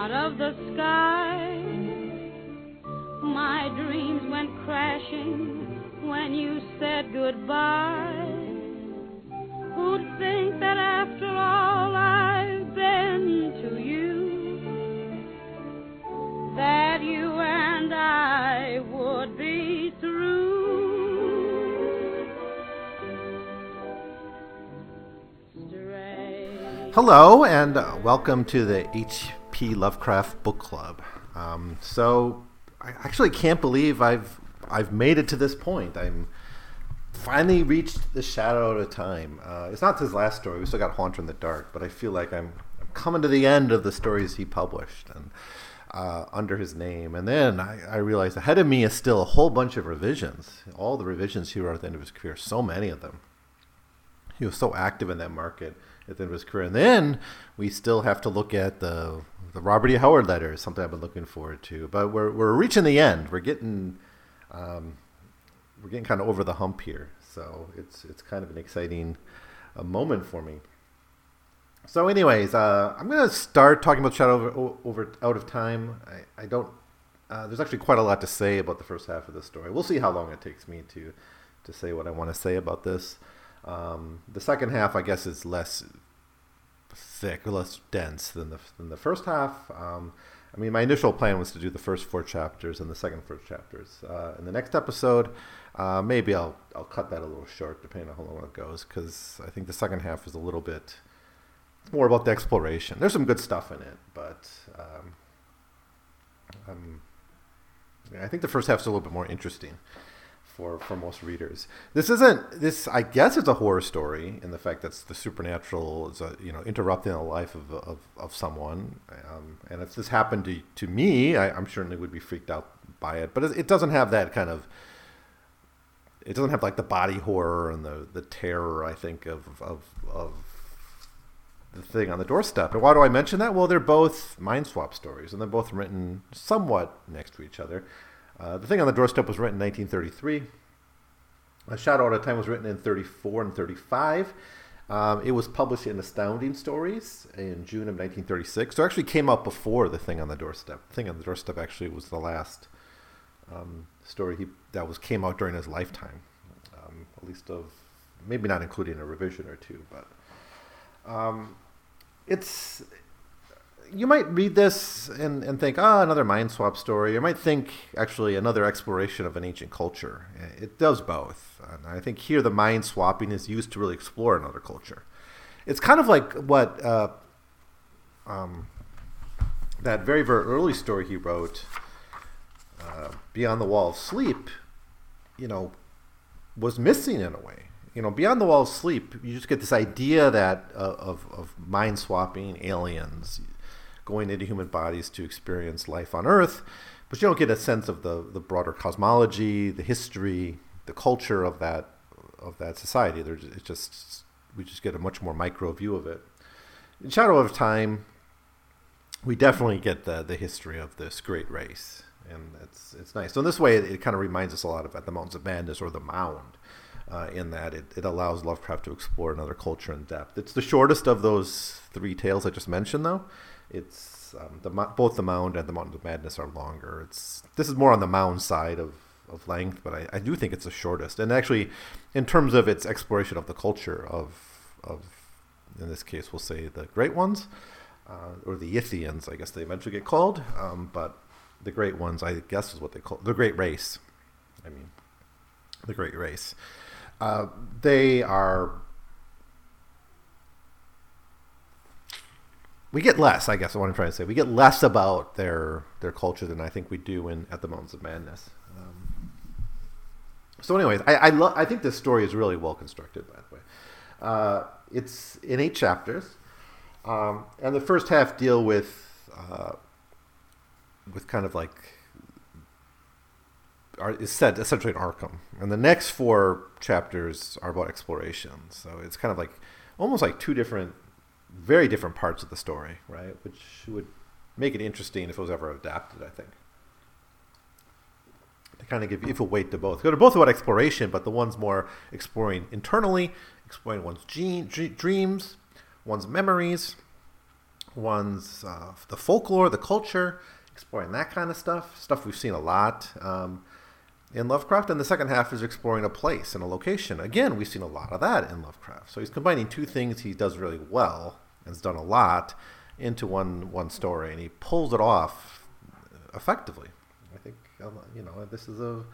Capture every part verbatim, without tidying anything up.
out of the sky. My dreams went crashing when you said goodbye. Who'd think that after all I've been to you, that you and I would be through? Stray. Hello, and uh, welcome to the H P Lovecraft Book Club. Um, so... I actually can't believe I've I've made it to this point. I'm finally reached the Shadow of Time. Uh, it's not his last story. We still got Haunter in the Dark, but I feel like I'm, I'm coming to the end of the stories he published and uh, under his name. And then I, I realized ahead of me is still a whole bunch of revisions. All the revisions he wrote at the end of his career, so many of them. He was so active in that market at the end of his career. And then we still have to look at the... The Robert E. Howard letter is something I've been looking forward to, but we're we're reaching the end. We're getting, um, we're getting kind of over the hump here. So it's it's kind of an exciting uh, moment for me. So, anyways, uh, I'm gonna start talking about Shadow over, over Out of Time. I I don't. Uh, there's actually quite a lot to say about the first half of the story. We'll see how long it takes me to to say what I want to say about this. Um, the second half, I guess, is less thick, less dense than the than the first half. Um, I mean, my initial plan was to do the first four chapters and the second four chapters. Uh, in the next episode, uh, maybe I'll I'll cut that a little short, depending on how long it goes, because I think the second half is a little bit more about the exploration. There's some good stuff in it, but um, um, I think the first half is a little bit more interesting for for most readers. This isn't this. I guess it's a horror story in the fact that the supernatural is a, you know interrupting the life of of, of someone. Um, and if this happened to to me, I, I'm certainly would be freaked out by it. But it, it doesn't have that kind of. It doesn't have like the body horror and the the terror, I think, of of of the Thing on the Doorstep. And why do I mention that? Well, they're both mind swap stories, and they're both written somewhat next to each other. Uh, the Thing on the Doorstep was written in nineteen thirty-three. A Shadow Out of Time was written in thirty-four and thirty-five. Um, it was published in Astounding Stories in June of nineteen thirty-six. So it actually came out before The Thing on the Doorstep. The Thing on the Doorstep actually was the last um, story he, that was came out during his lifetime. Um, at least of, maybe not including a revision or two. But um, it's... You might read this and, and think, ah, oh, another mind swap story. You might think, actually, another exploration of an ancient culture. It does both. And I think here the mind swapping is used to really explore another culture. It's kind of like what uh, um, that very, very early story he wrote, uh, Beyond the Wall of Sleep, you know, was missing in a way. You know, Beyond the Wall of Sleep, you just get this idea that uh, of, of mind swapping, aliens going into human bodies to experience life on Earth, but you don't get a sense of the, the broader cosmology, the history, the culture of that of that society. There's it just we just get a much more micro view of it. In Shadow of Time, we definitely get the the history of this great race, and it's it's nice. So in this way, it, it kind of reminds us a lot about the Mountains of Madness or the Mound. Uh, in that it, it allows Lovecraft to explore another culture in depth. It's the shortest of those three tales I just mentioned, though. It's um, the both the Mound and the Mountains of Madness are longer. It's this is more on the Mound side of, of length, but I, I do think it's the shortest. And actually, in terms of its exploration of the culture of of in this case, we'll say the Great Ones uh, or the Yithians, I guess they eventually get called. Um, but the Great Ones, I guess, is what they call the Great Race. I mean, the Great Race. Uh, they are. We get less, I guess, is what I'm trying to say. We get less about their their culture than I think we do in At the Mountains of Madness. Um, so, anyways, I I, lo- I think this story is really well constructed. By the way, uh, it's in eight chapters, um, and the first half deal with uh, with kind of like are, is set essentially in Arkham, and the next four chapters are about exploration. So it's kind of like almost like two different. Very different parts of the story, right? Which would make it interesting if it was ever adapted, I think. To kind of give equal weight to both. They're both about exploration, but the one's more exploring internally, exploring one's gene, dreams, one's memories, one's uh, the folklore, the culture, exploring that kind of stuff, stuff we've seen a lot um, in Lovecraft. And the second half is exploring a place and a location. Again, we've seen a lot of that in Lovecraft. So he's combining two things he does really well and has done a lot into one one story, and he pulls it off effectively. I think, you know, this is a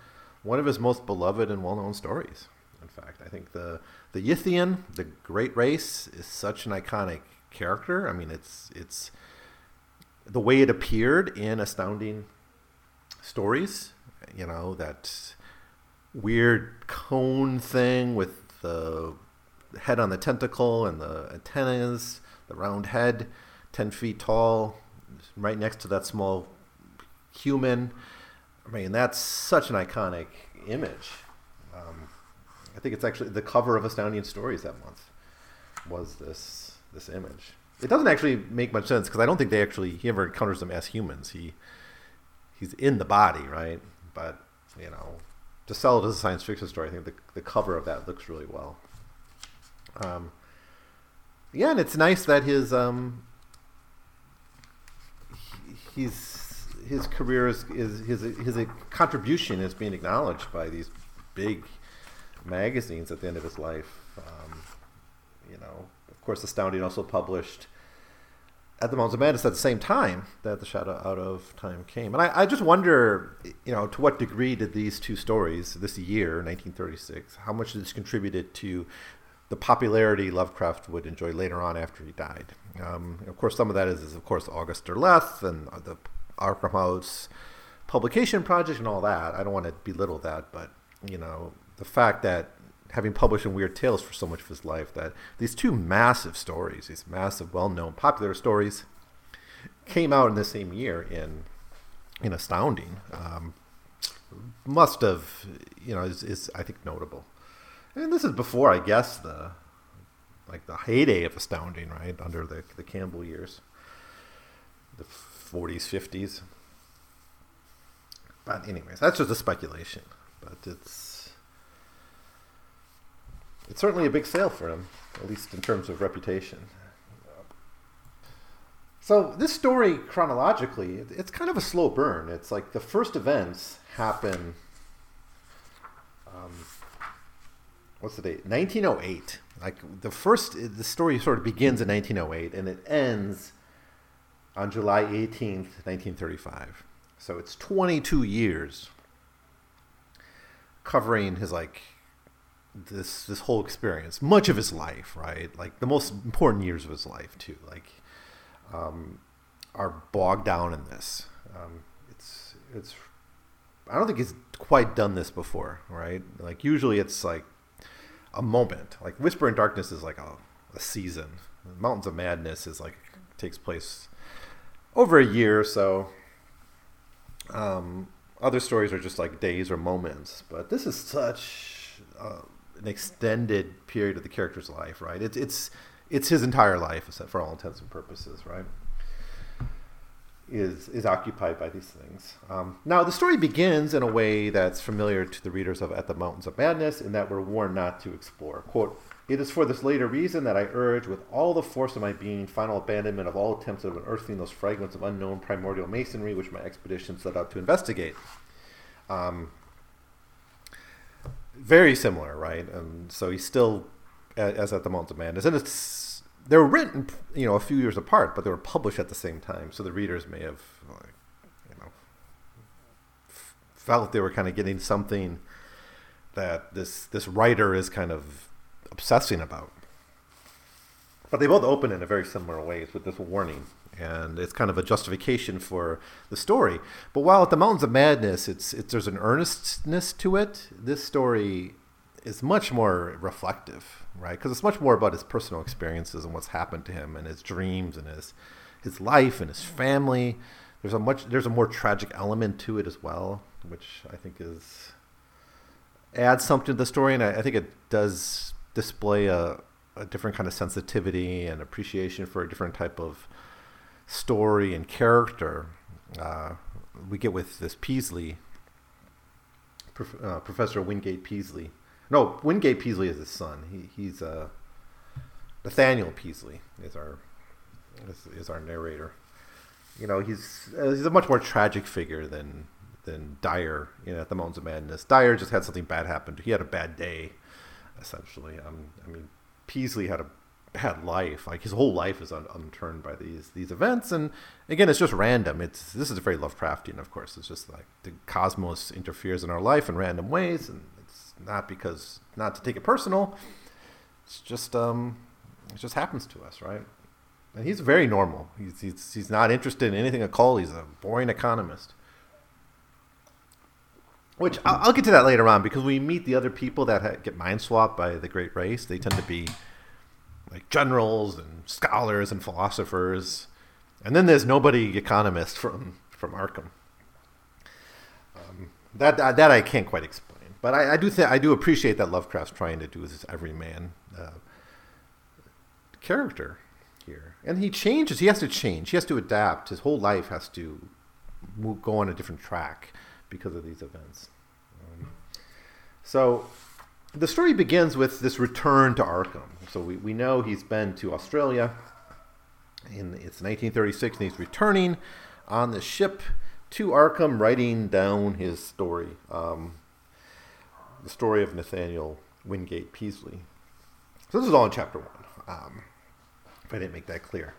one of his most beloved and well-known stories. In fact, I think the the Yithian, the Great Race, is such an iconic character. I mean, it's it's the way it appeared in Astounding Stories. You know, that weird cone thing with the head on the tentacle and the antennas, the round head, ten feet tall, right next to that small human. I mean, that's such an iconic image. Um, I think it's actually the cover of Astounding Stories that month was this this image. It doesn't actually make much sense because I don't think they actually he ever encounters them as humans. He he's in the body, right? But you know, to sell it as a science fiction story, I think the the cover of that looks really well. Um, yeah, and it's nice that his um he, he's. his career is, is his his contribution is being acknowledged by these big magazines at the end of his life. Um, you know, of course, Astounding also published at the Mountains of Madness at the same time that the Shadow Out of Time came. And I, I just wonder, you know, to what degree did these two stories this year, nineteen thirty-six, how much this contributed to the popularity Lovecraft would enjoy later on after he died. Um, of course, some of that is, is of course, August Derleth and the Arkham House publication project and all that. I don't want to belittle that, but you know, the fact that having published in Weird Tales for so much of his life, that these two massive stories, these massive, well-known, popular stories, came out in the same year in in Astounding, um, must have, you know, is, is I think notable. And this is before, I guess, the like the heyday of Astounding, right, under the the Campbell years, the forties, fifties. But anyways, that's just a speculation. But it's it's certainly a big sale for him, at least in terms of reputation. So this story, chronologically, it's kind of a slow burn. It's like the first events happen, um, what's the date? nineteen oh eight. Like the first, the story sort of begins in nineteen oh eight, and it ends on July eighteenth, nineteen thirty-five. So it's twenty-two years covering his, like, this this whole experience. Much of his life, right? Like, the most important years of his life, too, like, um, are bogged down in this. Um, it's, it's, I don't think he's quite done this before, right? Like, usually it's, like, a moment. Like, Whisper in Darkness is, like, a, a season. Mountains of Madness is, like, takes place over a year or so. Um, other stories are just like days or moments, but this is such uh, an extended period of the character's life, right? It's it's it's his entire life, for all intents and purposes, right? Is is occupied by these things. Um, now the story begins in a way that's familiar to the readers of At the Mountains of Madness, in that we're warned not to explore. Quote, "It is for this later reason that I urge with all the force of my being final abandonment of all attempts at unearthing those fragments of unknown primordial masonry which my expedition set out to investigate." Um, very similar, right? And so he's still, as At the Mountains of Madness, and it's they were written, you know, a few years apart, but they were published at the same time, so the readers may have, you know, felt they were kind of getting something that this this writer is kind of obsessing about. But they both open in a very similar ways with this warning, and it's kind of a justification for the story. But while At the Mountains of Madness, it's, it's there's an earnestness to it, this story is much more reflective, right? Because it's much more about his personal experiences and what's happened to him and his dreams and his his life and his family. There's a much there's a more tragic element to it as well, which I think is adds something to the story, and I, I think it does display a, a different kind of sensitivity and appreciation for a different type of story and character uh, we get with this Peaslee, Prof, uh, Professor Wingate Peaslee. No, Wingate Peaslee is his son. He, he's uh, Nathaniel Peaslee is our is, is our narrator. You know, he's uh, he's a much more tragic figure than than Dyer, you know, at the Mountains of Madness. Dyer just had something bad happen. He had a bad day, essentially. Um, I mean, Peaslee had a bad life. Like, his whole life is un- unturned by these these events. And again, it's just random. It's this is very Lovecraftian, of course. It's just like the cosmos interferes in our life in random ways, and it's not because not to take it personal. It's just um, it just happens to us, right? And he's very normal. He's he's he's not interested in anything occult. He's a boring economist. Which I'll get to that later on, because we meet the other people that get mind swapped by the Great Race. They tend to be like generals and scholars and philosophers, and then there's nobody economist from from Arkham. Um, that, that that I can't quite explain, but I, I do think I do appreciate that Lovecraft's trying to do with his everyman uh, character here, and he changes. He has to change. He has to adapt. His whole life has to move, go on a different track, because of these events. Um, so the story begins with this return to Arkham. So we, we know he's been to Australia. In, it's nineteen thirty-six, and he's returning on the ship to Arkham, writing down his story, um, the story of Nathaniel Wingate Peaslee. So this is all in chapter one, um, if I didn't make that clear.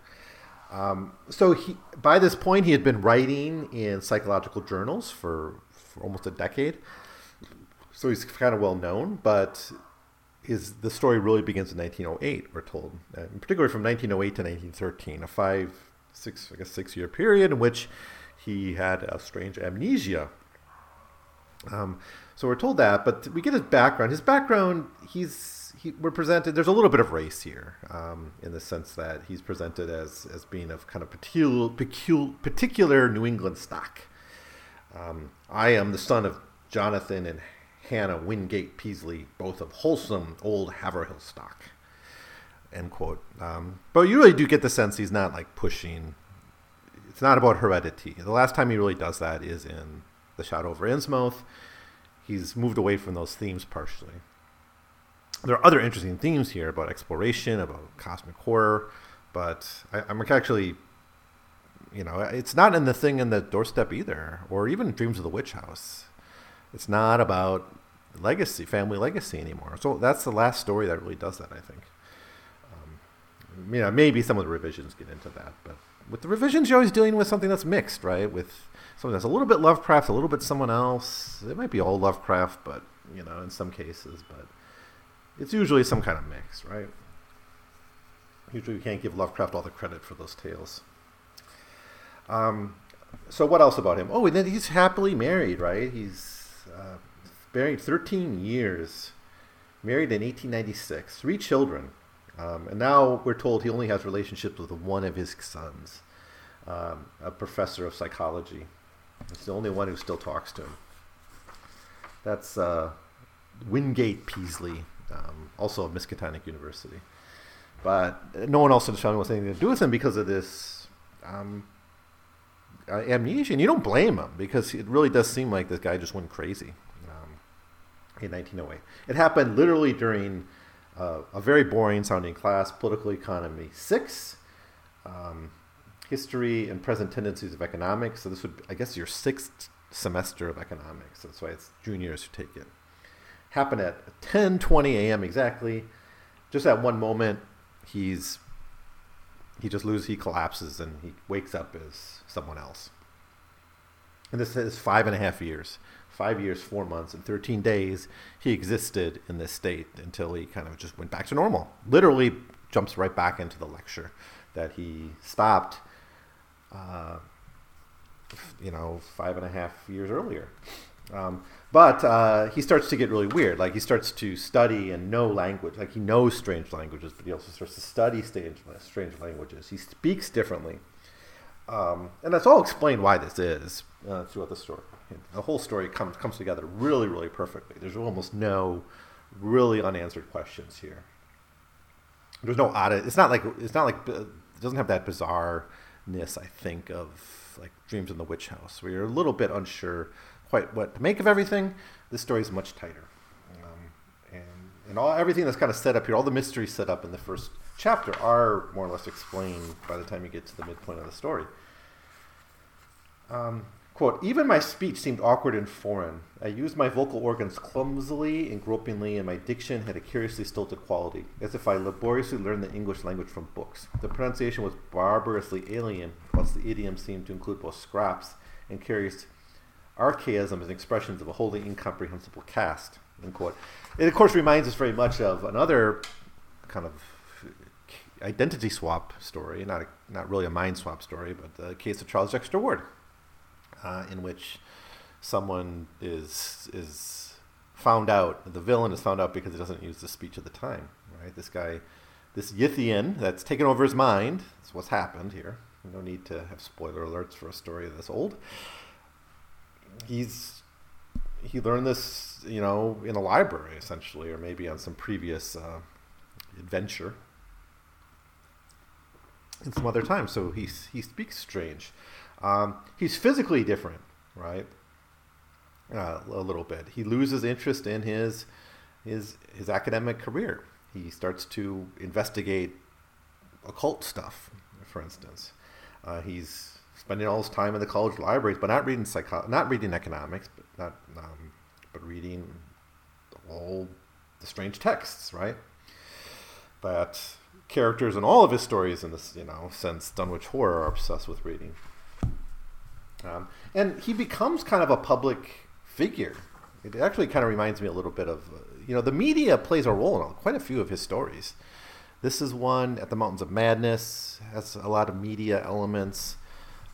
Um, so he, by this point, he had been writing in psychological journals for, for almost a decade. So he's kind of well known, but his, the story really begins in nineteen oh eight, we're told, and particularly from nineteen oh eight to nineteen thirteen, a five, six, I guess six-year period in which he had a strange amnesia. Um, so we're told that, but we get his background. His background, he's... He, we're presented, there's a little bit of race here, um, in the sense that he's presented as as being of kind of particular, particular New England stock. Um, I am the son of Jonathan and Hannah Wingate Peaslee, both of wholesome old Haverhill stock, end quote. Um, but you really do get the sense he's not like pushing, it's not about heredity. The last time he really does that is in The Shadow over Innsmouth. He's moved away from those themes partially. There are other interesting themes here about exploration, about cosmic horror, but I, I'm actually, you know, it's not in The Thing on the Doorstep either, or even Dreams of the Witch House. It's not about legacy, family legacy anymore. So that's the last story that really does that, I think. Um, you know, maybe some of the revisions get into that, but with the revisions, you're always dealing with something that's mixed, right? With something that's a little bit Lovecraft, a little bit someone else. It might be all Lovecraft, but, you know, in some cases, but... it's usually some kind of mix, right? Usually we can't give Lovecraft all the credit for those tales. Um, so what else about him? Oh, and then he's happily married, right? He's uh, married thirteen years, married in eighteen ninety-six, three children. Um, and now we're told he only has relationships with one of his sons, um, a professor of psychology. It's the only one who still talks to him. That's uh, Wingate Peaslee. Um, also of Miskatonic University, but no one else in the family wants anything to do with him because of this um, uh, amnesia. And you don't blame him, because it really does seem like this guy just went crazy um, in nineteen oh eight. It happened literally during uh, a very boring-sounding class, Political Economy six, um, History and Present Tendencies of Economics. So this would, I guess, your sixth semester of economics. That's why it's juniors who take it. Happened at ten twenty a.m. exactly. Just at one moment, he's he just loses, he collapses, and he wakes up as someone else. And this is five and a half years, five years, four months, and thirteen days. He existed in this state until he kind of just went back to normal. Literally jumps right back into the lecture that he stopped, uh, you know, five and a half years earlier. Um, but uh, he starts to get really weird. Like, he starts to study and know language. Like, he knows strange languages, but he also starts to study strange, strange languages. He speaks differently. Um, and that's all explained why this is uh, throughout the story. The whole story comes comes together really, really perfectly. There's almost no really unanswered questions here. There's no odd. It's not like, it's not like, it doesn't have that bizarreness, I think, of like Dreams in the Witch House, where you're a little bit unsure quite what to make of everything. This story is much tighter, um, and and all everything that's kind of set up here, all the mystery set up in the first chapter are more or less explained by the time you get to the midpoint of the story. Um, quote, even my speech seemed awkward and foreign. I used my vocal organs clumsily and gropingly, and my diction had a curiously stilted quality, as if I laboriously learned the English language from books. The pronunciation was barbarously alien, whilst the idiom seemed to include both scraps and curious archaism as expressions of a wholly incomprehensible cast, end quote. It, of course, reminds us very much of another kind of identity swap story, not a, not really a mind swap story, but the case of Charles Dexter Ward, uh, in which someone is is found out, the villain is found out because he doesn't use the speech of the time, right? This guy, this Yithian that's taken over his mind, that's what's happened here. No need to have spoiler alerts for a story this old. He's he learned this, you know, in a library essentially, or maybe on some previous uh, adventure. And some other time, so he he speaks strange. Um, he's physically different, right? Uh, a little bit. He loses interest in his his his academic career. He starts to investigate occult stuff, for instance. Uh, he's spending all his time in the college libraries, but not reading psycho- not reading economics, but not um, but reading all the strange texts, right? That characters in all of his stories in this, you know, since Dunwich Horror are obsessed with reading. Um, and he becomes kind of a public figure. It actually kind of reminds me a little bit of, you know, the media plays a role in quite a few of his stories. This is one at the Mountains of Madness, has a lot of media elements.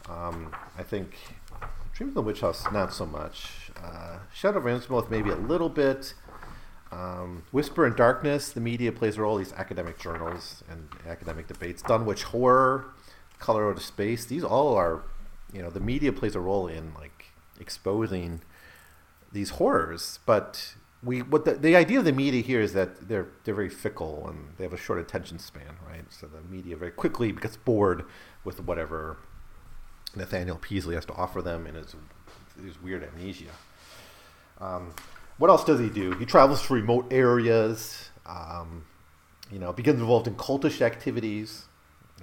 Um, I think Dreams of the Witch House, not so much. Uh, Shadow over Innsmouth, maybe a little bit. Um, Whisper in Darkness, the media plays a role, these academic journals and academic debates. Dunwich Horror, Color Out Space, these all are, you know, the media plays a role in, like, exposing these horrors. But we, what the, the idea of the media here is that they're they're very fickle and they have a short attention span, right? So the media very quickly gets bored with whatever Nathaniel Peaslee has to offer them in his, his weird amnesia. Um... What else does he do? He travels to remote areas, um, you know, begins involved in cultish activities,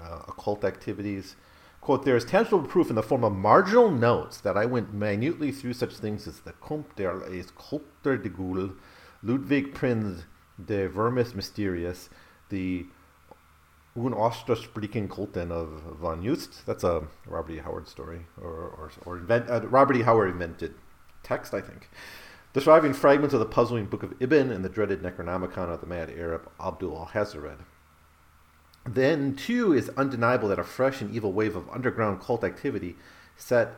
uh, occult activities. Quote, there is tangible proof in the form of marginal notes that I went minutely through such things as the Comte de Goul, Ludwig Prinz de Vermes Mysterius, the Unaussprechlichen Kulten of Von Just. That's a Robert E. Howard story, or, or, or invent, uh, Robert E. Howard invented text, I think. Describing fragments of the puzzling Book of Ibn and the dreaded Necronomicon of the mad Arab Abdul Alhazred. Then, too, is undeniable that a fresh and evil wave of underground cult activity set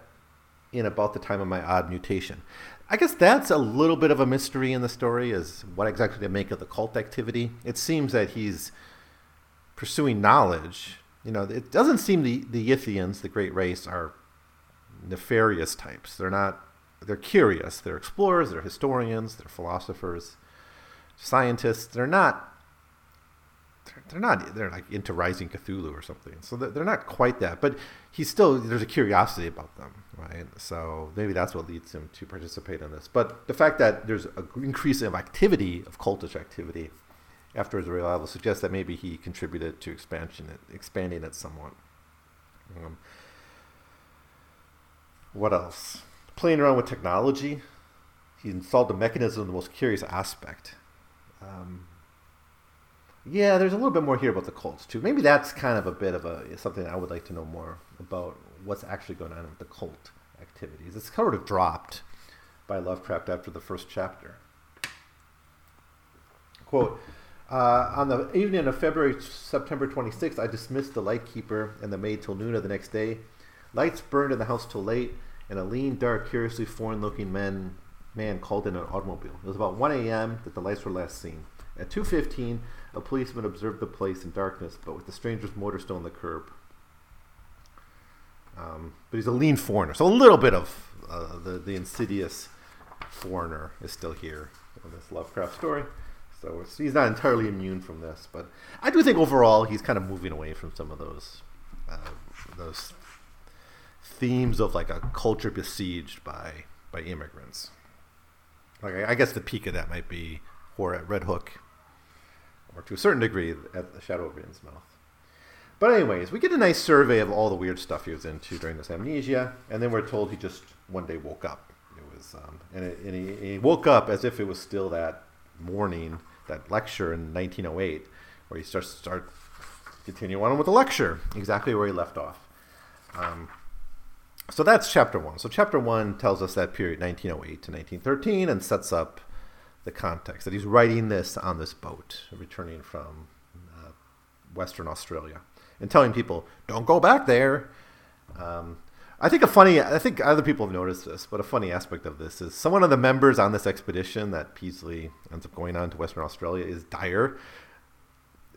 in about the time of my odd mutation. I guess that's a little bit of a mystery in the story, is what exactly to make of the cult activity. It seems that he's pursuing knowledge. You know, it doesn't seem the, the Yithians, the Great Race, are nefarious types. They're not... They're curious. They're explorers. They're historians. They're philosophers, scientists. They're not. They're, they're not. They're like into Rising Cthulhu or something. So they're, they're not quite that. But he's still there's a curiosity about them, right? So maybe that's what leads him to participate in this. But the fact that there's an increase of activity, of cultish activity, after his arrival suggests that maybe he contributed to expansion, expanding it somewhat. Um, what else? Playing around with technology, he installed the mechanism in the most curious aspect. Um, yeah, there's a little bit more here about the cults too. Maybe that's kind of a bit of a something I would like to know more about, what's actually going on with the cult activities. It's sort of dropped by Lovecraft after the first chapter. Quote, uh, on the evening of February, September twenty-sixth, I dismissed the lightkeeper and the maid till noon of the next day. Lights burned in the house till late. And a lean, dark, curiously foreign-looking man, man called in an automobile. It was about one a.m. that the lights were last seen. At two fifteen, a policeman observed the place in darkness, but with the stranger's motor still on the curb. Um, but he's a lean foreigner, so a little bit of uh, the, the insidious foreigner is still here in this Lovecraft story. So it's, he's not entirely immune from this, but I do think overall he's kind of moving away from some of those uh, those. themes of like a culture besieged by by immigrants. Like I guess the peak of that might be Horror at Red Hook, or to a certain degree at the Shadow over Innsmouth. But anyways, we get a nice survey of all the weird stuff he was into during this amnesia, and then we're told he just one day woke up. It was, um, and, it, and he, he woke up as if it was still that morning, that lecture in nineteen oh eight, where he starts to start continue on with the lecture, exactly where he left off. Um, so that's chapter one. So chapter one tells us that period, nineteen oh eight to nineteen thirteen, and sets up the context that he's writing this on this boat, returning from uh, Western Australia. And telling people, don't go back there. Um, I think a funny, I think other people have noticed this, but a funny aspect of this is someone of the members on this expedition that Peaslee ends up going on to Western Australia is Dyer,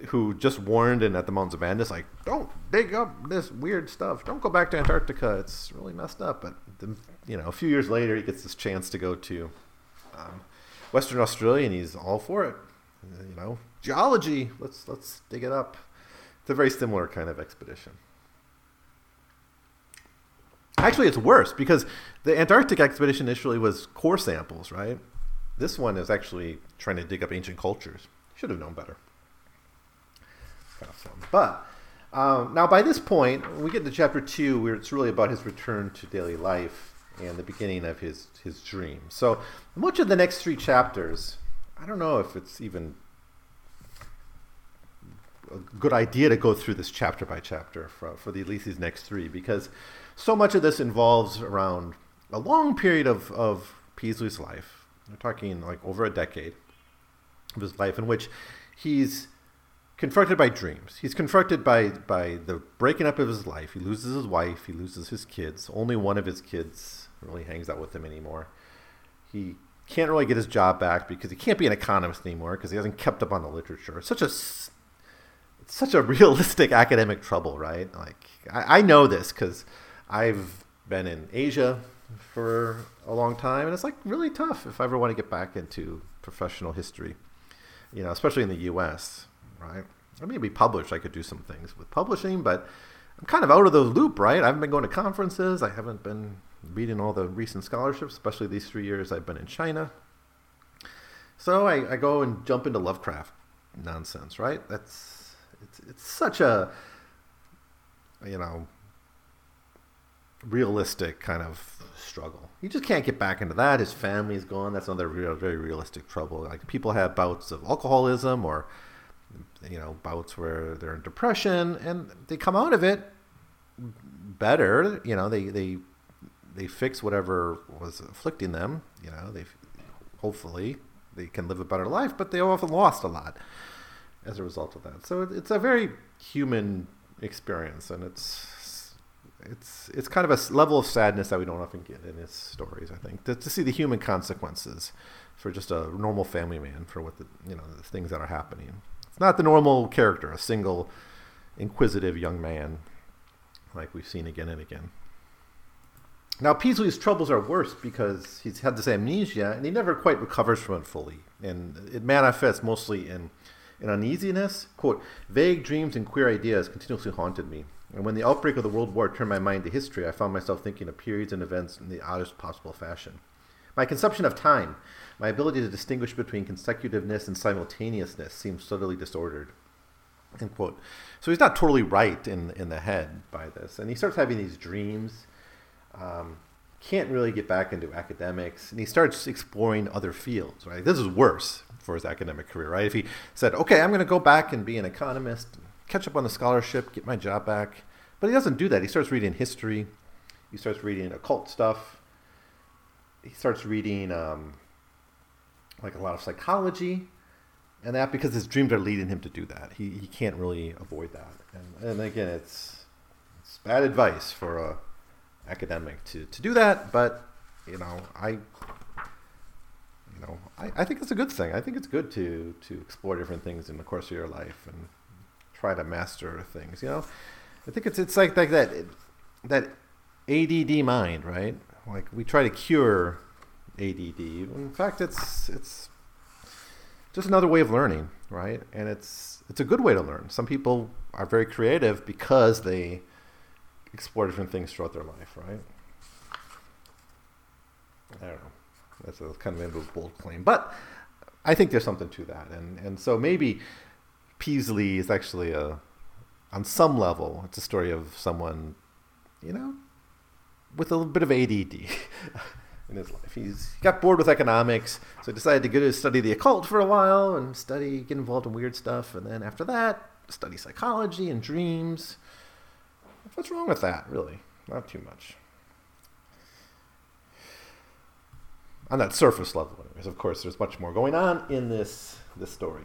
who just warned in At the Mountains of Madness, like, don't dig up this weird stuff. Don't go back to Antarctica. It's really messed up. But, the, you know, a few years later, he gets this chance to go to um, Western Australia, and he's all for it. You know, geology. Let's let's dig it up. It's a very similar kind of expedition. Actually, it's worse because the Antarctic expedition initially was core samples, right? This one is actually trying to dig up ancient cultures. Should have known better. Kind of fun. But um, now by this point, when we get to chapter two, where it's really about his return to daily life and the beginning of his, his dream. So much of the next three chapters, I don't know if it's even a good idea to go through this chapter by chapter for, for the, at least these next three, because so much of this involves around a long period of, of Peaslee's life. We're talking like over a decade of his life in which he's confronted by dreams. He's confronted by, by the breaking up of his life. He loses his wife. He loses his kids. Only one of his kids really hangs out with him anymore. He can't really get his job back because he can't be an economist anymore because he hasn't kept up on the literature. It's such a It's such a realistic academic trouble, right? Like, I, I know this because I've been in Asia for a long time, and it's like really tough if I ever want to get back into professional history, you know, especially in the U S, right? I mean, be published, I could do some things with publishing, but I'm kind of out of the loop, right? I haven't been going to conferences. I haven't been reading all the recent scholarships, especially these three years I've been in China. So I, I go and jump into Lovecraft nonsense, right? That's It's, it's such a, you know, realistic kind of struggle. You just can't get back into that. His family's gone. That's another real, very realistic trouble. Like, people have bouts of alcoholism or, you know, bouts where they're in depression, and they come out of it better. You know, they they, they fix whatever was afflicting them. You know, they hopefully they can live a better life, but they often lost a lot as a result of that. So it's a very human experience, and it's it's it's kind of a level of sadness that we don't often get in his stories, I think, to, to see the human consequences for just a normal family man, for what the, you know, the things that are happening. It's not the normal character, a single inquisitive young man like we've seen again and again. Now, Peaslee's troubles are worse because he's had this amnesia, and he never quite recovers from it fully, and it manifests mostly in And uneasiness, quote, vague dreams and queer ideas continuously haunted me. And when the outbreak of the World War turned my mind to history, I found myself thinking of periods and events in the oddest possible fashion. My conception of time, my ability to distinguish between consecutiveness and simultaneousness, seemed subtly disordered, end quote. So he's not totally right in, in the head by this. And he starts having these dreams, um, can't really get back into academics, and he starts exploring other fields, right? This is worse for his academic career, right? If he said, okay, I'm going to go back and be an economist, catch up on the scholarship, get my job back. But he doesn't do that. He starts reading history. He starts reading occult stuff. He starts reading um, like a lot of psychology, and that because his dreams are leading him to do that. He he can't really avoid that. And, and again, it's, it's bad advice for a academic to, to do that. But, you know, I... Know, I, I think it's a good thing. I think it's good to to explore different things in the course of your life and try to master things. You know, I think it's it's like, like that that A D D mind, right? Like, we try to cure A D D. In fact, it's it's just another way of learning, right? And it's it's a good way to learn. Some people are very creative because they explore different things throughout their life, right? I don't know. That's a kind of a bold claim, but I think there's something to that, and and so maybe Peaslee is actually a, on some level, it's a story of someone, you know, with a little bit of A D D in his life. He's, he got bored with economics, so he decided to go to study the occult for a while and study, get involved in weird stuff, and then after that, study psychology and dreams. What's wrong with that, really? Not too much. On that surface level, anyways. Of course, there's much more going on in this this story.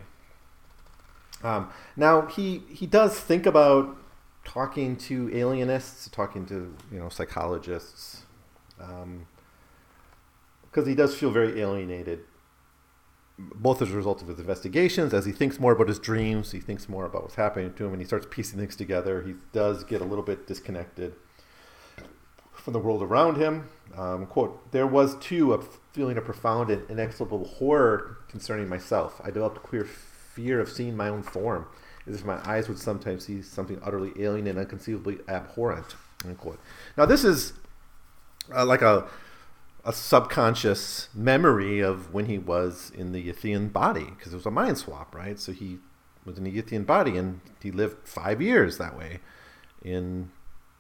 Um, now, he he does think about talking to alienists, talking to, you know, psychologists, um, because he does feel very alienated, both as a result of his investigations, as he thinks more about his dreams, he thinks more about what's happening to him, and he starts piecing things together. He does get a little bit disconnected from the world around him. Um, quote, "There was, too, a feeling of profound and inexplicable horror concerning myself. I developed a queer fear of seeing my own form, as if my eyes would sometimes see something utterly alien and inconceivably abhorrent." Unquote. Now, this is uh, like a a subconscious memory of when he was in the Yithian body, because it was a mind swap, right? So he was in the Yithian body, and he lived five years that way in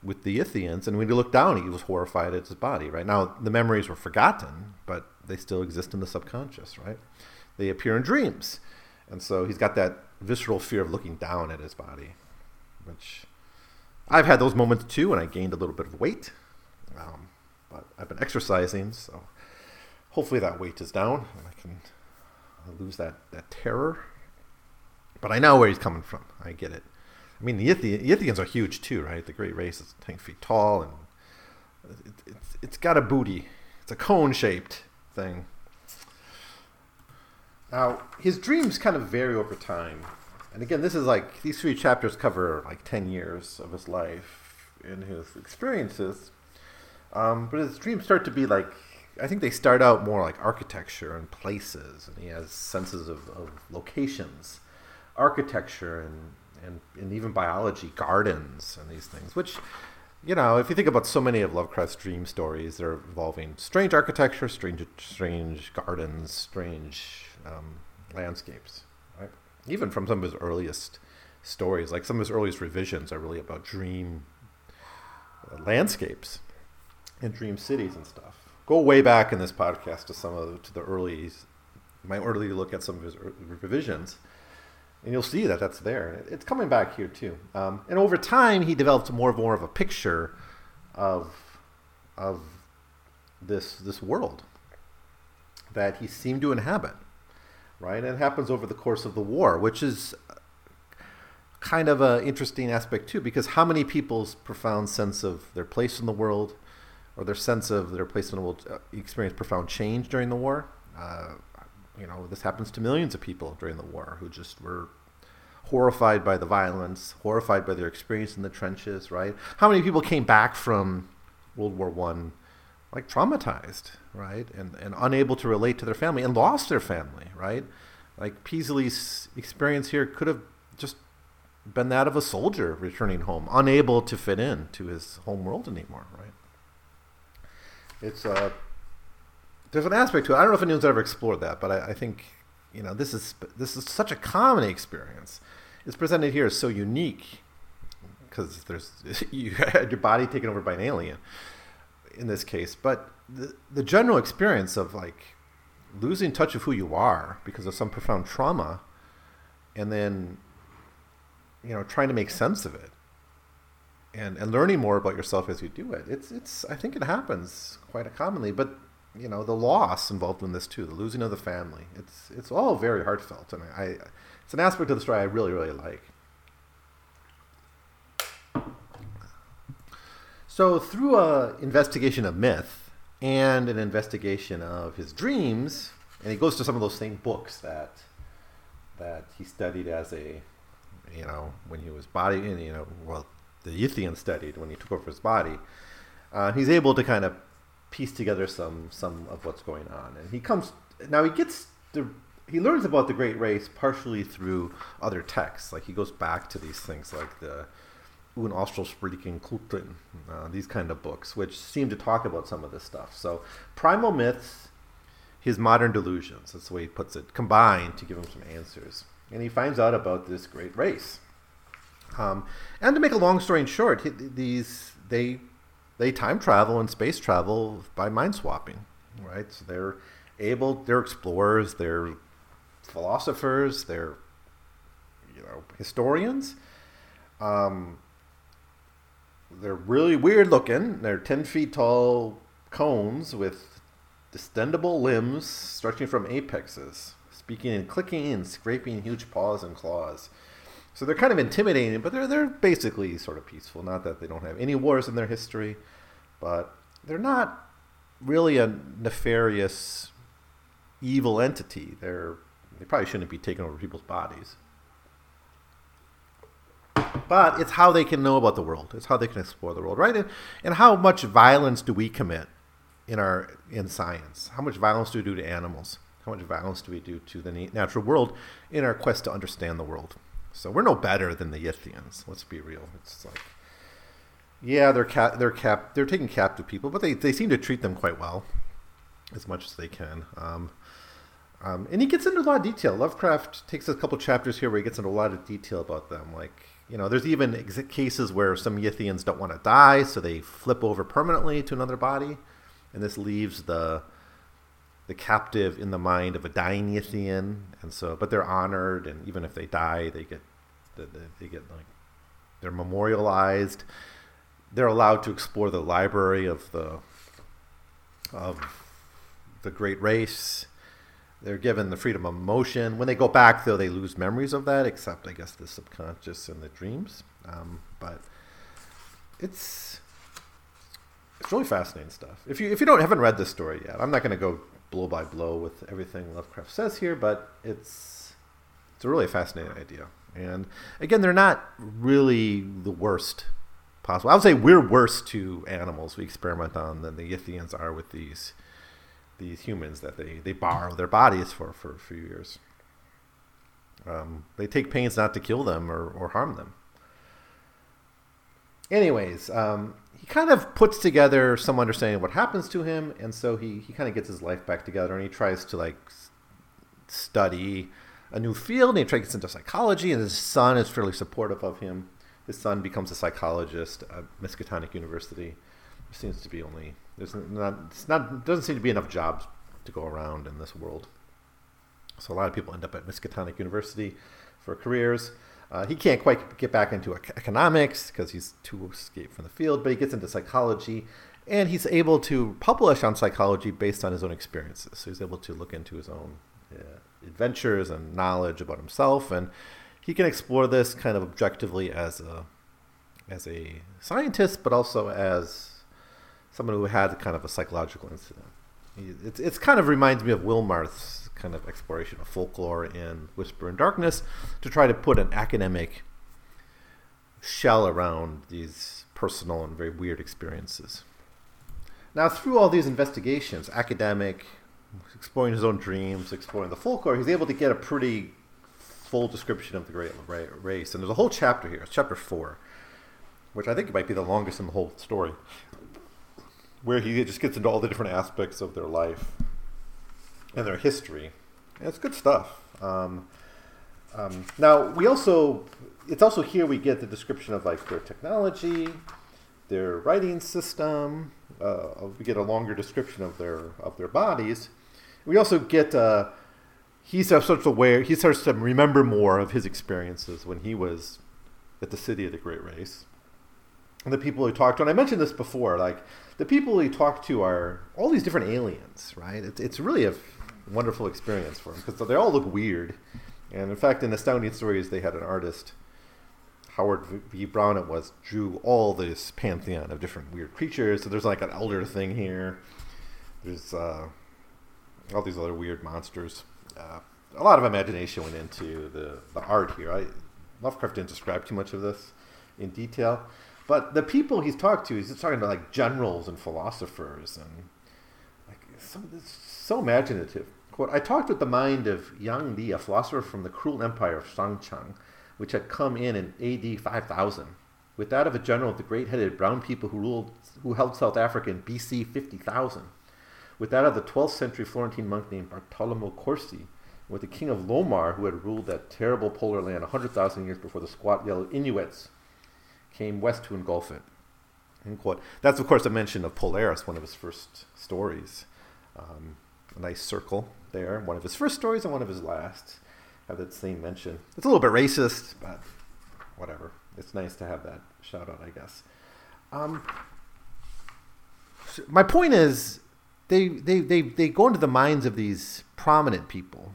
with the Yithians, and when he looked down, he was horrified at his body, right? Now, the memories were forgotten, but they still exist in the subconscious, right? They appear in dreams, and so he's got that visceral fear of looking down at his body, which I've had those moments too, and I gained a little bit of weight, um, but I've been exercising, so hopefully that weight is down, and I can lose that, that terror, but I know where he's coming from. I get it. I mean, the Yithian, Yithians are huge too, right? The Great Race is ten feet tall, and it, it's it's got a booty. It's a cone-shaped thing. Now, his dreams kind of vary over time, and again, this is like these three chapters cover like ten years of his life and his experiences. Um, but his dreams start to be like, I think they start out more like architecture and places, and he has senses of, of locations, architecture and. And, and even biology, gardens, and these things, which, you know, if you think about so many of Lovecraft's dream stories, they're involving strange architecture, strange strange gardens, strange um, landscapes, right? Even from some of his earliest stories, like some of his earliest revisions are really about dream uh, landscapes and dream cities and stuff. Go way back in this podcast to some of the, to the early, my early look at some of his revisions. And you'll see that that's there. It's coming back here, too. Um, and over time, he develops more and more of a picture of of this this world that he seemed to inhabit, right? And it happens over the course of the war, which is kind of an interesting aspect, too, because how many people's profound sense of their place in the world or their sense of their place in the world experience profound change during the war? Uh You know, this happens to millions of people during the war who just were horrified by the violence, horrified by their experience in the trenches, right? How many people came back from World War One like traumatized, right? And and unable to relate to their family and lost their family, right? Like Peaslee's experience here could have just been that of a soldier returning home, unable to fit in to his home world anymore, right? It's a... Uh, There's an aspect to it. I don't know if anyone's ever explored that, but I, I think, you know, this is this is such a common experience. It's presented here as so unique because there's you had your body taken over by an alien in this case. But the the general experience of like losing touch of who you are because of some profound trauma, and then, you know, trying to make sense of it and and learning more about yourself as you do it. It's it's I think it happens quite commonly, but. You know, the loss involved in this too, the losing of the family. It's it's all very heartfelt, and I, I it's an aspect of the story I really really like. So through a investigation of myth and an investigation of his dreams, and he goes to some of those same books that that he studied as a, you know, when he was body, you know, well, the Yithian studied when he took over his body. Uh, he's able to kind of piece together some some of what's going on, and he comes now he gets the he learns about the Great Race partially through other texts. Like he goes back to these things like the Unaussprechlichen Kulten, uh, these kind of books which seem to talk about some of this stuff. So primal myths, his modern delusions, that's the way he puts it, combined to give him some answers. and he finds out about this great race. Um, and to make a long story short, these they they time travel and space travel by mind swapping, right? So they're able, they're explorers, they're philosophers, they're you know historians. Um, they're really weird looking. They're ten feet tall cones with distendable limbs stretching from apexes, speaking and clicking and scraping huge paws and claws. So they're kind of intimidating, but they're they're basically sort of peaceful. Not that they don't have any wars in their history, but they're not really a nefarious, evil entity. They're they probably shouldn't be taking over people's bodies. But it's how they can know about the world. It's how they can explore the world, right? And, and how much violence do we commit in our in science? How much violence do we do to animals? How much violence do we do to the natural world in our quest to understand the world? So we're no better than the Yithians. Let's be real. It's like, yeah, they're ca- they're cap they're taking captive people, but they, they seem to treat them quite well, as much as they can. Um, um, and he gets into a lot of detail. Lovecraft takes a couple chapters here where he gets into a lot of detail about them, like. You know, there's even ex- cases where some Yithians don't want to die, so they flip over permanently to another body, and this leaves the the captive in the mind of a dying Yithian. And so, but they're honored, and even if they die, they get they, they get like they're memorialized. They're allowed to explore the library of the of the Great Race. They're given the freedom of motion. When they go back, though, they lose memories of that, except, I guess, the subconscious and the dreams. Um, but it's it's really fascinating stuff. If you if you don't haven't read this story yet, I'm not going to go blow by blow with everything Lovecraft says here, but it's it's a really fascinating idea. And again, they're not really the worst possible. I would say we're worse to animals we experiment on than the Yithians are with these. These humans that they, they borrow their bodies for, for a few years. Um, they take pains not to kill them or, or harm them. Anyways, um, he kind of puts together some understanding of what happens to him, and so he, he kind of gets his life back together, and he tries to like study a new field, and he tries to get into psychology, and his son is fairly supportive of him. His son becomes a psychologist at Miskatonic University. There seems to be only... There's not, it's not, doesn't seem to be enough jobs to go around in this world. So a lot of people end up at Miskatonic University for careers. Uh, he can't quite get back into economics because he's too escaped from the field, but he gets into psychology, and he's able to publish on psychology based on his own experiences. So he's able to look into his own uh, adventures and knowledge about himself, and he can explore this kind of objectively as a, as a scientist, but also as... someone who had kind of a psychological incident. It's it's kind of reminds me of Wilmarth's kind of exploration of folklore in Whisper in Darkness to try to put an academic shell around these personal and very weird experiences. Now, through all these investigations, academic, exploring his own dreams, exploring the folklore, he's able to get a pretty full description of the Great Race. And there's a whole chapter here, it's chapter four, which I think might be the longest in the whole story, where he just gets into all the different aspects of their life and their history. And it's good stuff. Um, um, now, we also, it's also here we get the description of like their technology, their writing system. Uh, we get a longer description of their of their bodies. We also get, uh, he starts to aware, he starts to remember more of his experiences when he was at the city of the Great Race. And the people he talked to, and I mentioned this before, like the people he talked to are all these different aliens, right? It's, it's really a wonderful experience for him because they all look weird. And in fact, in Astounding Stories, they had an artist, Howard V. Brown it was, drew all this pantheon of different weird creatures. So there's like an elder thing here. There's uh, all these other weird monsters. Uh, a lot of imagination went into the, the art here. I, Lovecraft didn't describe too much of this in detail. But the people he's talked to, he's just talking to like generals and philosophers and like so, it's so imaginative. Quote, I talked with the mind of Yang Li, a philosopher from the cruel empire of Shangcheng, which had come in in A D five thousand, with that of a general of the great-headed brown people who ruled, who held South Africa in B C fifty thousand, with that of the twelfth century Florentine monk named Bartolomeo Corsi, with the king of Lomar, who had ruled that terrible polar land one hundred thousand years before the squat yellow Inuits came west to engulf it. End quote. That's, of course, a mention of Polaris, one of his first stories. Um, a nice circle there. One of his first stories and one of his last have that same mention. It's a little bit racist, but whatever. It's nice to have that shout out, I guess. Um, my point is, they, they, they, they go into the minds of these prominent people,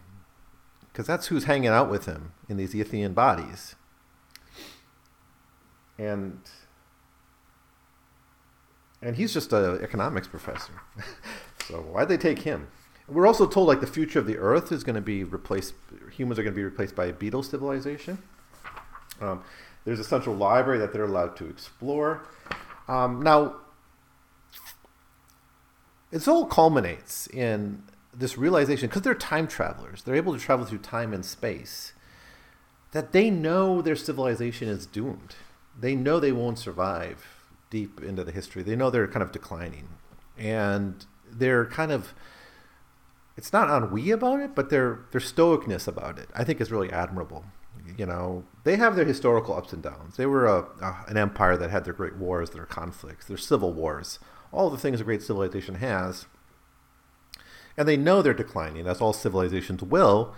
because that's who's hanging out with him in these Yithian bodies. And and he's just an economics professor. So why'd they take him? We're also told, like, the future of the Earth is going to be replaced, humans are going to be replaced by a beetle civilization. Um, there's a central library that they're allowed to explore. Um, now, it all culminates in this realization, because they're time travelers, they're able to travel through time and space, that they know their civilization is doomed. They know they won't survive deep into the history. They know they're kind of declining. And they're kind of, it's not ennui about it, but their their stoicness about it, I think, is really admirable. You know, they have their historical ups and downs. They were a, a, an empire that had their great wars, their conflicts, their civil wars, all the things a great civilization has. And they know they're declining, as all civilizations will,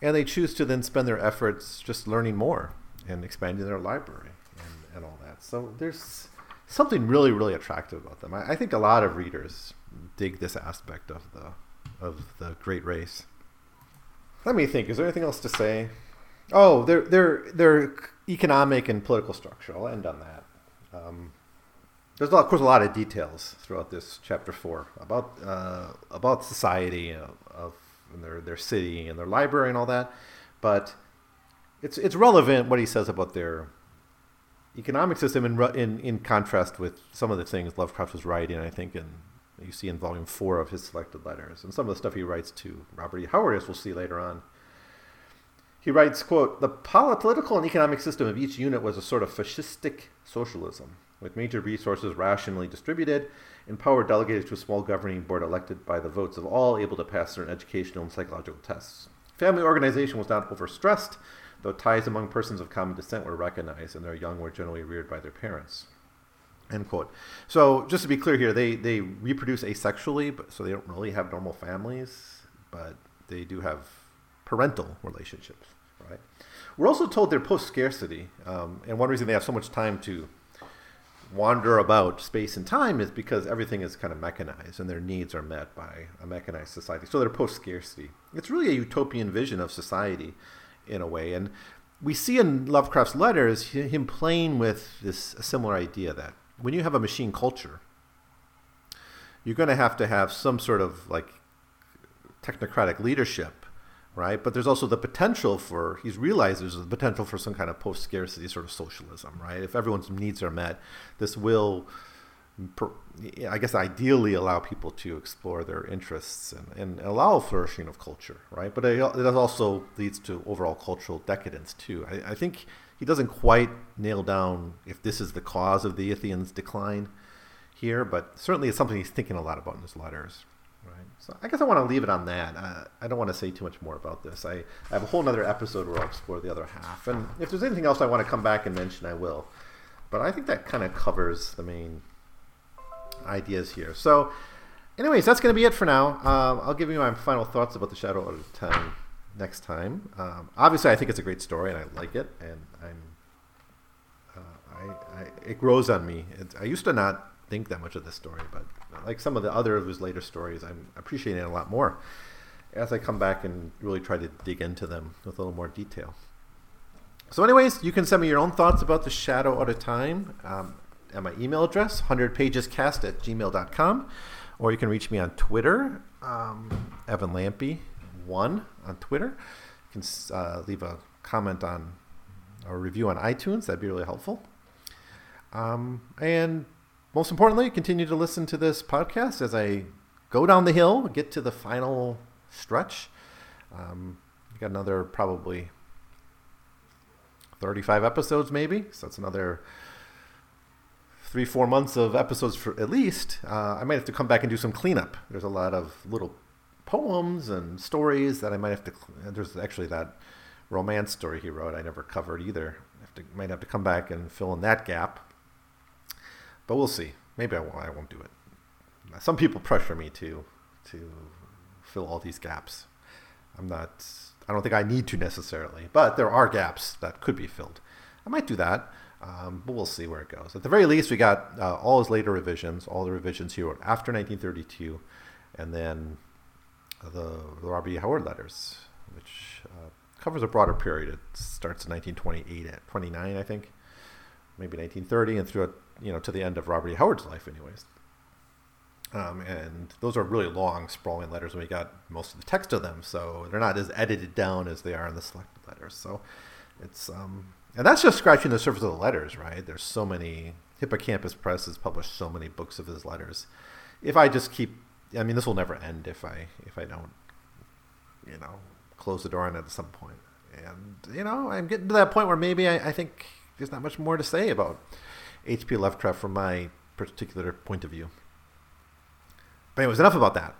and they choose to then spend their efforts just learning more and expanding their library and, and all that. So there's something really, really attractive about them. I, I think a lot of readers dig this aspect of the of the Great Race. Let me think. Is there anything else to say? Oh, their their their economic and political structure. I'll end on that. Um, There's, of course, a lot of details throughout this chapter four about uh, about society of, of and their their city and their library and all that, but it's it's relevant what he says about their economic system in in, in contrast with some of the things Lovecraft was writing, I think, and you see in volume four of his selected letters, and some of the stuff he writes to Robert E. Howard, as we'll see later on. He writes, quote, "The political and economic system of each unit was a sort of fascistic socialism, with major resources rationally distributed and power delegated to a small governing board elected by the votes of all able to pass certain educational and psychological tests. Family organization was not overstressed, though ties among persons of common descent were recognized and their young were generally reared by their parents." End quote. So just to be clear here, they, they reproduce asexually, but so they don't really have normal families, but they do have parental relationships, right? We're also told they're post-scarcity, um, and one reason they have so much time to wander about space and time is because everything is kind of mechanized and their needs are met by a mechanized society. So they're post-scarcity. It's really a utopian vision of society in a way. And we see in Lovecraft's letters him playing with this a similar idea that when you have a machine culture, you're going to have to have some sort of like technocratic leadership, right? But there's also the potential for, he's realized there's the potential for some kind of post-scarcity sort of socialism, right? If everyone's needs are met, this will, I guess, ideally allow people to explore their interests and, and allow flourishing of culture, right? But it, it also leads to overall cultural decadence too. I, I think he doesn't quite nail down if this is the cause of the Yithian's decline here, but certainly it's something he's thinking a lot about in his letters. Right. So I guess I want to leave it on that. Uh, I don't want to say too much more about this. I, I have a whole other episode where I'll explore the other half. And if there's anything else I want to come back and mention, I will. But I think that kind of covers the main ideas here. So anyways, that's going to be it for now. Um, I'll give you my final thoughts about the Shadow Over Time next time. Um, obviously, I think it's a great story, and I like it. And I'm uh, I, I, it grows on me. It, I used to not think that much of this story, but like some of the other of his later stories, I'm appreciating it a lot more as I come back and really try to dig into them with a little more detail. So anyways, you can send me your own thoughts about The Shadow Out of Time um, at my email address, one hundred pages cast at gmail dot com, or you can reach me on Twitter, um, Evan Lampy one on Twitter. You can uh, leave a comment on or review on iTunes. That'd be really helpful. Um, and most importantly, continue to listen to this podcast as I go down the hill, get to the final stretch. Um, I've got another probably thirty-five episodes maybe, so that's another three, four months of episodes for at least. Uh, I might have to come back and do some cleanup. There's a lot of little poems and stories that I might have to... There's actually that romance story he wrote I never covered either. I have to, might have to come back and fill in that gap. But we'll see. Maybe I won't, I won't do it. Some people pressure me to to fill all these gaps. I'm not... I don't think I need to necessarily, but there are gaps that could be filled. I might do that, um, but we'll see where it goes. At the very least, we got uh, all his later revisions, all the revisions he wrote after nineteen thirty-two, and then the, the Robert E. Howard letters, which uh, covers a broader period. It starts in nineteen twenty-eight at twenty-nine, I think, maybe nineteen thirty, and through you know to the end of Robert E. Howard's life, anyways. Um, and those are really long, sprawling letters, and we got most of the text of them, so they're not as edited down as they are in the selected letters. So it's, um, and that's just scratching the surface of the letters, right? There's so many. Hippocampus Press has published so many books of his letters. If I just keep, I mean, this will never end if I if I don't, you know, close the door on it at some point. And you know, I'm getting to that point where maybe I, I think there's not much more to say about H. P. Lovecraft from my particular point of view. But anyways, enough about that.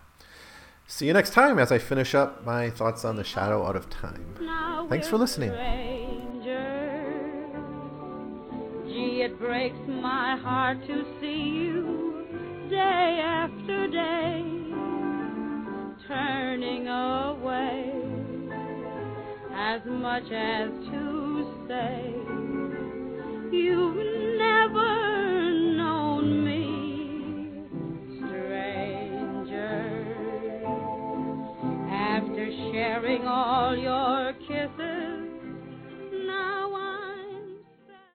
See you next time as I finish up my thoughts on The Shadow Out of Time. Now thanks for listening. Strangers. Gee, it breaks my heart to see you day after day, turning away as much as to say you've never known me. Sharing all your